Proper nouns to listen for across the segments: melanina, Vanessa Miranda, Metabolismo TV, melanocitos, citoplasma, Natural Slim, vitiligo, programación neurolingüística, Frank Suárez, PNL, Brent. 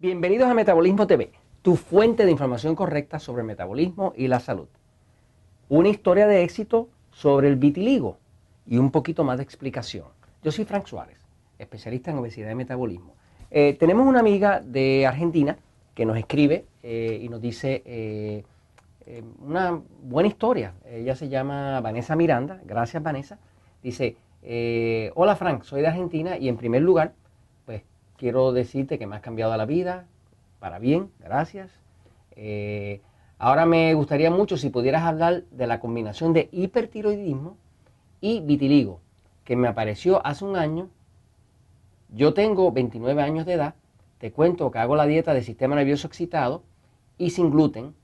Bienvenidos a Metabolismo TV, tu fuente de información correcta sobre el metabolismo y la salud. Una historia de éxito sobre el vitiligo y un poquito más de explicación. Yo soy Frank Suárez, especialista en obesidad y metabolismo. Tenemos una amiga de Argentina que nos escribe y nos dice una buena historia. Ella se llama Vanessa Miranda, gracias Vanessa. Dice, hola Frank, soy de Argentina y en primer lugar, quiero decirte que me has cambiado la vida, para bien, gracias. Ahora me gustaría mucho si pudieras hablar de la combinación de hipertiroidismo y vitiligo, que me apareció hace un año. Yo tengo 29 años de edad, te cuento que hago la dieta de sistema nervioso excitado y sin gluten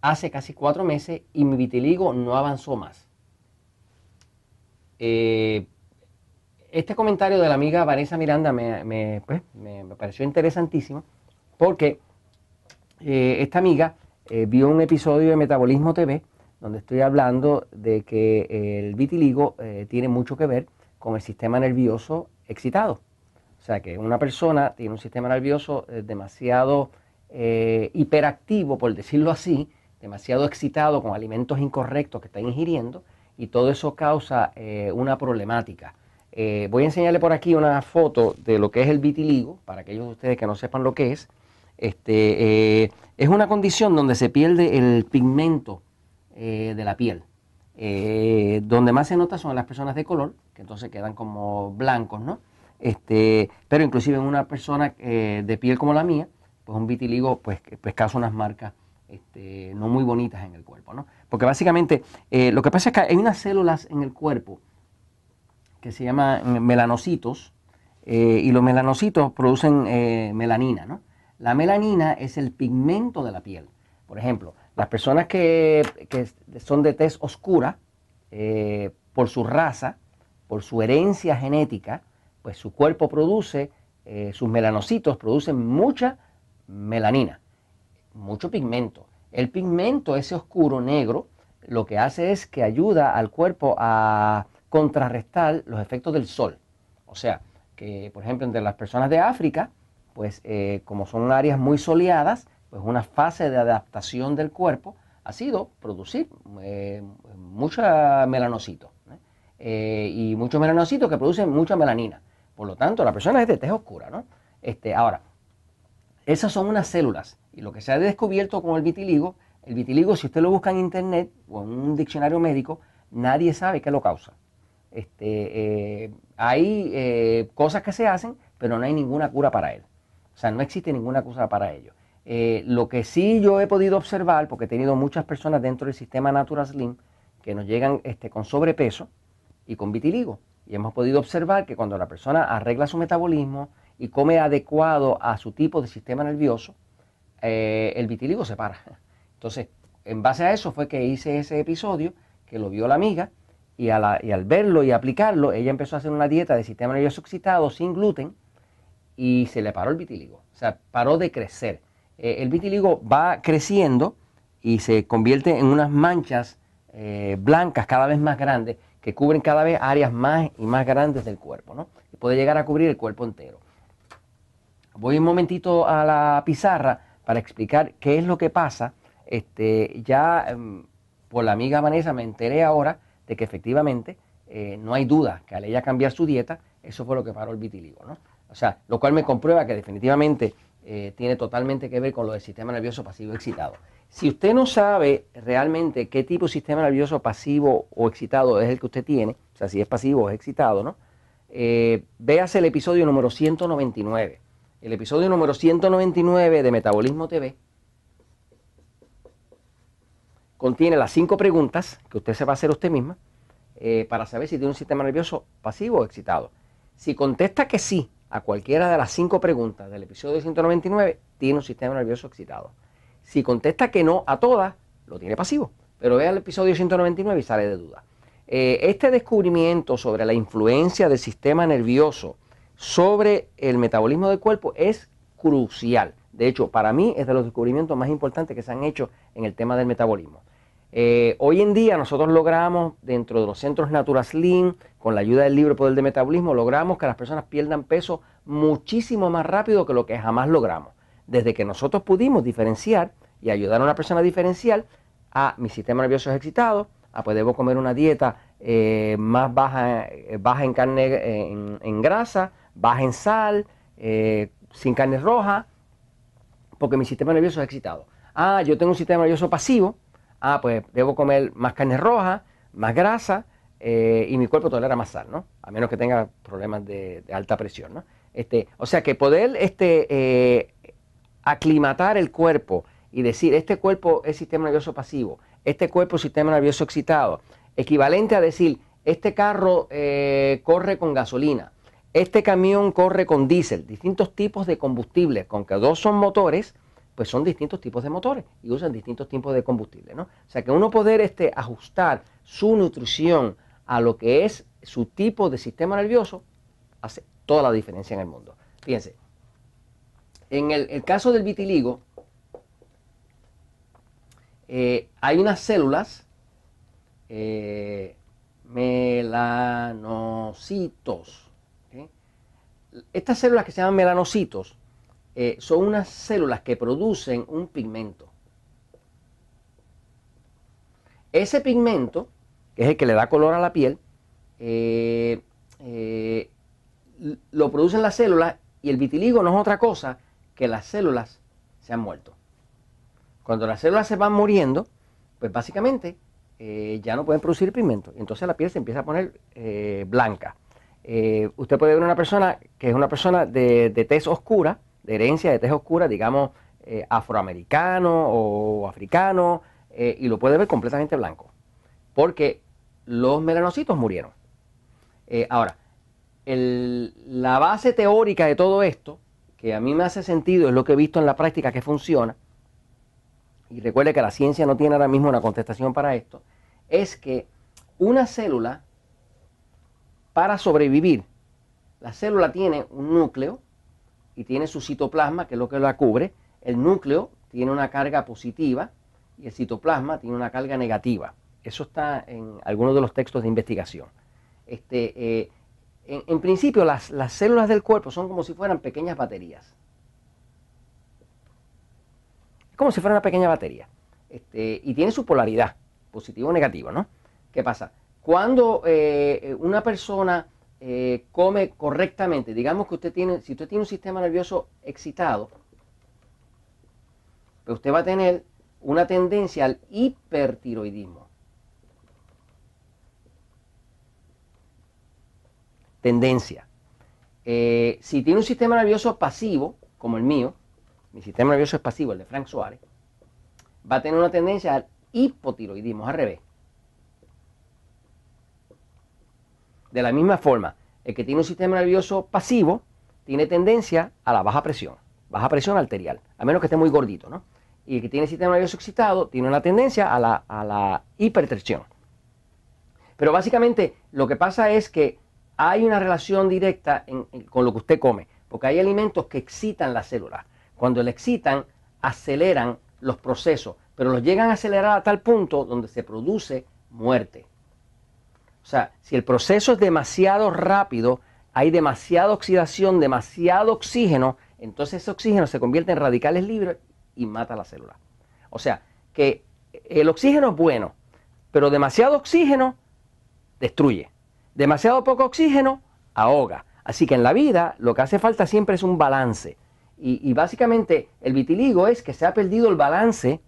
hace casi 4 meses y mi vitiligo no avanzó más. Este comentario de la amiga Vanessa Miranda me pareció interesantísimo porque esta amiga vio un episodio de Metabolismo TV donde estoy hablando de que el vitiligo tiene mucho que ver con el sistema nervioso excitado. O sea que una persona tiene un sistema nervioso demasiado hiperactivo, por decirlo así, demasiado excitado con alimentos incorrectos que está ingiriendo y todo eso causa una problemática. Voy a enseñarle por aquí una foto de lo que es el vitiligo, para aquellos de ustedes que no sepan lo que es. Es una condición donde se pierde el pigmento de la piel. Donde más se nota son en las personas de color, que entonces quedan como blancos, ¿no? Pero inclusive en una persona de piel como la mía, pues un vitiligo pues causa unas marcas no muy bonitas en el cuerpo, ¿no? Porque básicamente lo que pasa es que hay unas células en el cuerpo que se llaman melanocitos, y los melanocitos producen melanina, ¿no? La melanina es el pigmento de la piel. Por ejemplo, las personas que son de tez oscura, por su raza, por su herencia genética, pues su cuerpo produce, sus melanocitos producen mucha melanina, mucho pigmento. El pigmento, ese oscuro negro, lo que hace es que ayuda al cuerpo a contrarrestar los efectos del sol. O sea, que por ejemplo entre las personas de África, pues como son áreas muy soleadas, pues una fase de adaptación del cuerpo ha sido producir muchos melanocitos, ¿no? Y muchos melanocitos que producen mucha melanina. Por lo tanto, la persona es de tez oscura, ¿no? Ahora, esas son unas células y lo que se ha descubierto con el vitiligo si usted lo busca en internet o en un diccionario médico, nadie sabe qué lo causa. Hay cosas que se hacen, pero no hay ninguna cura para él. O sea, no existe ninguna cura para ello. Lo que sí yo he podido observar, porque he tenido muchas personas dentro del sistema Natural Slim que nos llegan con sobrepeso y con vitiligo. Y hemos podido observar que cuando la persona arregla su metabolismo y come adecuado a su tipo de sistema nervioso, el vitiligo se para. Entonces, en base a eso fue que hice ese episodio, que lo vio la amiga. Y al verlo y aplicarlo, ella empezó a hacer una dieta de sistema nervioso excitado sin gluten y se le paró el vitiligo. O sea, paró de crecer. El vitiligo va creciendo y se convierte en unas manchas blancas cada vez más grandes que cubren cada vez áreas más y más grandes del cuerpo, ¿no? Y puede llegar a cubrir el cuerpo entero. Voy un momentito a la pizarra para explicar qué es lo que pasa. Ya por la amiga Vanessa me enteré ahora de que efectivamente no hay duda que al ella cambiar su dieta, eso fue lo que paró el vitiligo, ¿no? O sea, lo cual me comprueba que definitivamente tiene totalmente que ver con lo del sistema nervioso pasivo excitado. Si usted no sabe realmente qué tipo de sistema nervioso pasivo o excitado es el que usted tiene, o sea, si es pasivo o es excitado, ¿no? Véase el episodio número 199. El episodio número 199 de Metabolismo TV contiene las 5 preguntas que usted se va a hacer usted misma para saber si tiene un sistema nervioso pasivo o excitado. Si contesta que sí a cualquiera de las 5 preguntas del episodio 199, tiene un sistema nervioso excitado. Si contesta que no a todas, lo tiene pasivo. Pero vea el episodio 199 y sale de duda. Este descubrimiento sobre la influencia del sistema nervioso sobre el metabolismo del cuerpo es crucial. De hecho, para mí es de los descubrimientos más importantes que se han hecho en el tema del metabolismo. Hoy en día nosotros logramos, dentro de los centros Natural Slim, con la ayuda del libro Poder de Metabolismo, logramos que las personas pierdan peso muchísimo más rápido que lo que jamás logramos. desde que nosotros pudimos diferenciar y ayudar a una persona a diferenciar, a mi sistema nervioso es excitado, a pues debo comer una dieta más baja en carne, en grasa, baja en sal, sin carne roja, porque mi sistema nervioso es excitado. Ah, yo tengo un sistema nervioso pasivo, ah, pues debo comer más carne roja, más grasa, y mi cuerpo tolera más sal, ¿no? A menos que tenga problemas de alta presión, ¿no? O sea que poder aclimatar el cuerpo y decir, este cuerpo es sistema nervioso pasivo, este cuerpo es sistema nervioso excitado, equivalente a decir, este carro corre con gasolina, este camión corre con diésel, distintos tipos de combustible, con que dos son motores, pues son distintos tipos de motores y usan distintos tipos de combustible, ¿no? O sea que uno poder ajustar su nutrición a lo que es su tipo de sistema nervioso hace toda la diferencia en el mundo. Fíjense, en el caso del vitiligo, hay unas células, melanocitos, ¿okay? Estas células que se llaman melanocitos son unas células que producen un pigmento. Ese pigmento, que es el que le da color a la piel, lo producen las células, y el vitiligo no es otra cosa que las células se han muerto. Cuando las células se van muriendo, pues básicamente ya no pueden producir pigmento. Entonces la piel se empieza a poner blanca. Usted puede ver una persona que es una persona de tez oscura, de herencia de tez oscura, digamos afroamericano o africano, y lo puede ver completamente blanco, porque los melanocitos murieron. Ahora, la base teórica de todo esto, que a mí me hace sentido, es lo que he visto en la práctica que funciona, y recuerde que la ciencia no tiene ahora mismo una contestación para esto, es que una célula, para sobrevivir, la célula tiene un núcleo y tiene su citoplasma, que es lo que la cubre. El núcleo tiene una carga positiva y el citoplasma tiene una carga negativa. Eso está en algunos de los textos de investigación. En principio, las células del cuerpo son como si fueran pequeñas baterías. Es como si fuera una pequeña batería. Y tiene su polaridad, positivo o negativo, ¿no? ¿Qué pasa? Cuando una persona come correctamente, digamos que si usted tiene un sistema nervioso excitado, pues usted va a tener una tendencia al hipertiroidismo. Tendencia. Si tiene un sistema nervioso pasivo, como el mío, mi sistema nervioso es pasivo, el de Frank Suárez, va a tener una tendencia al hipotiroidismo, al revés. De la misma forma, el que tiene un sistema nervioso pasivo tiene tendencia a la baja presión arterial, a menos que esté muy gordito, ¿no? Y el que tiene sistema nervioso excitado tiene una tendencia a la hipertensión. Pero básicamente lo que pasa es que hay una relación directa con lo que usted come, porque hay alimentos que excitan las células. Cuando le excitan, aceleran los procesos, pero los llegan a acelerar a tal punto donde se produce muerte. O sea, si el proceso es demasiado rápido, hay demasiada oxidación, demasiado oxígeno, entonces ese oxígeno se convierte en radicales libres y mata la célula. O sea, que el oxígeno es bueno, pero demasiado oxígeno destruye. Demasiado poco oxígeno ahoga. Así que en la vida lo que hace falta siempre es un balance. Y básicamente el vitiligo es que se ha perdido el balance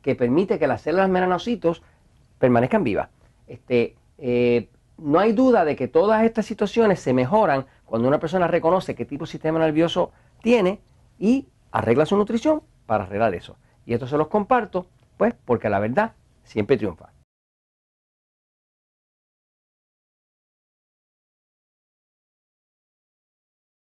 que permite que las células melanocitos permanezcan vivas. No hay duda de que todas estas situaciones se mejoran cuando una persona reconoce qué tipo de sistema nervioso tiene y arregla su nutrición para arreglar eso. Y esto se los comparto, pues, porque la verdad siempre triunfa.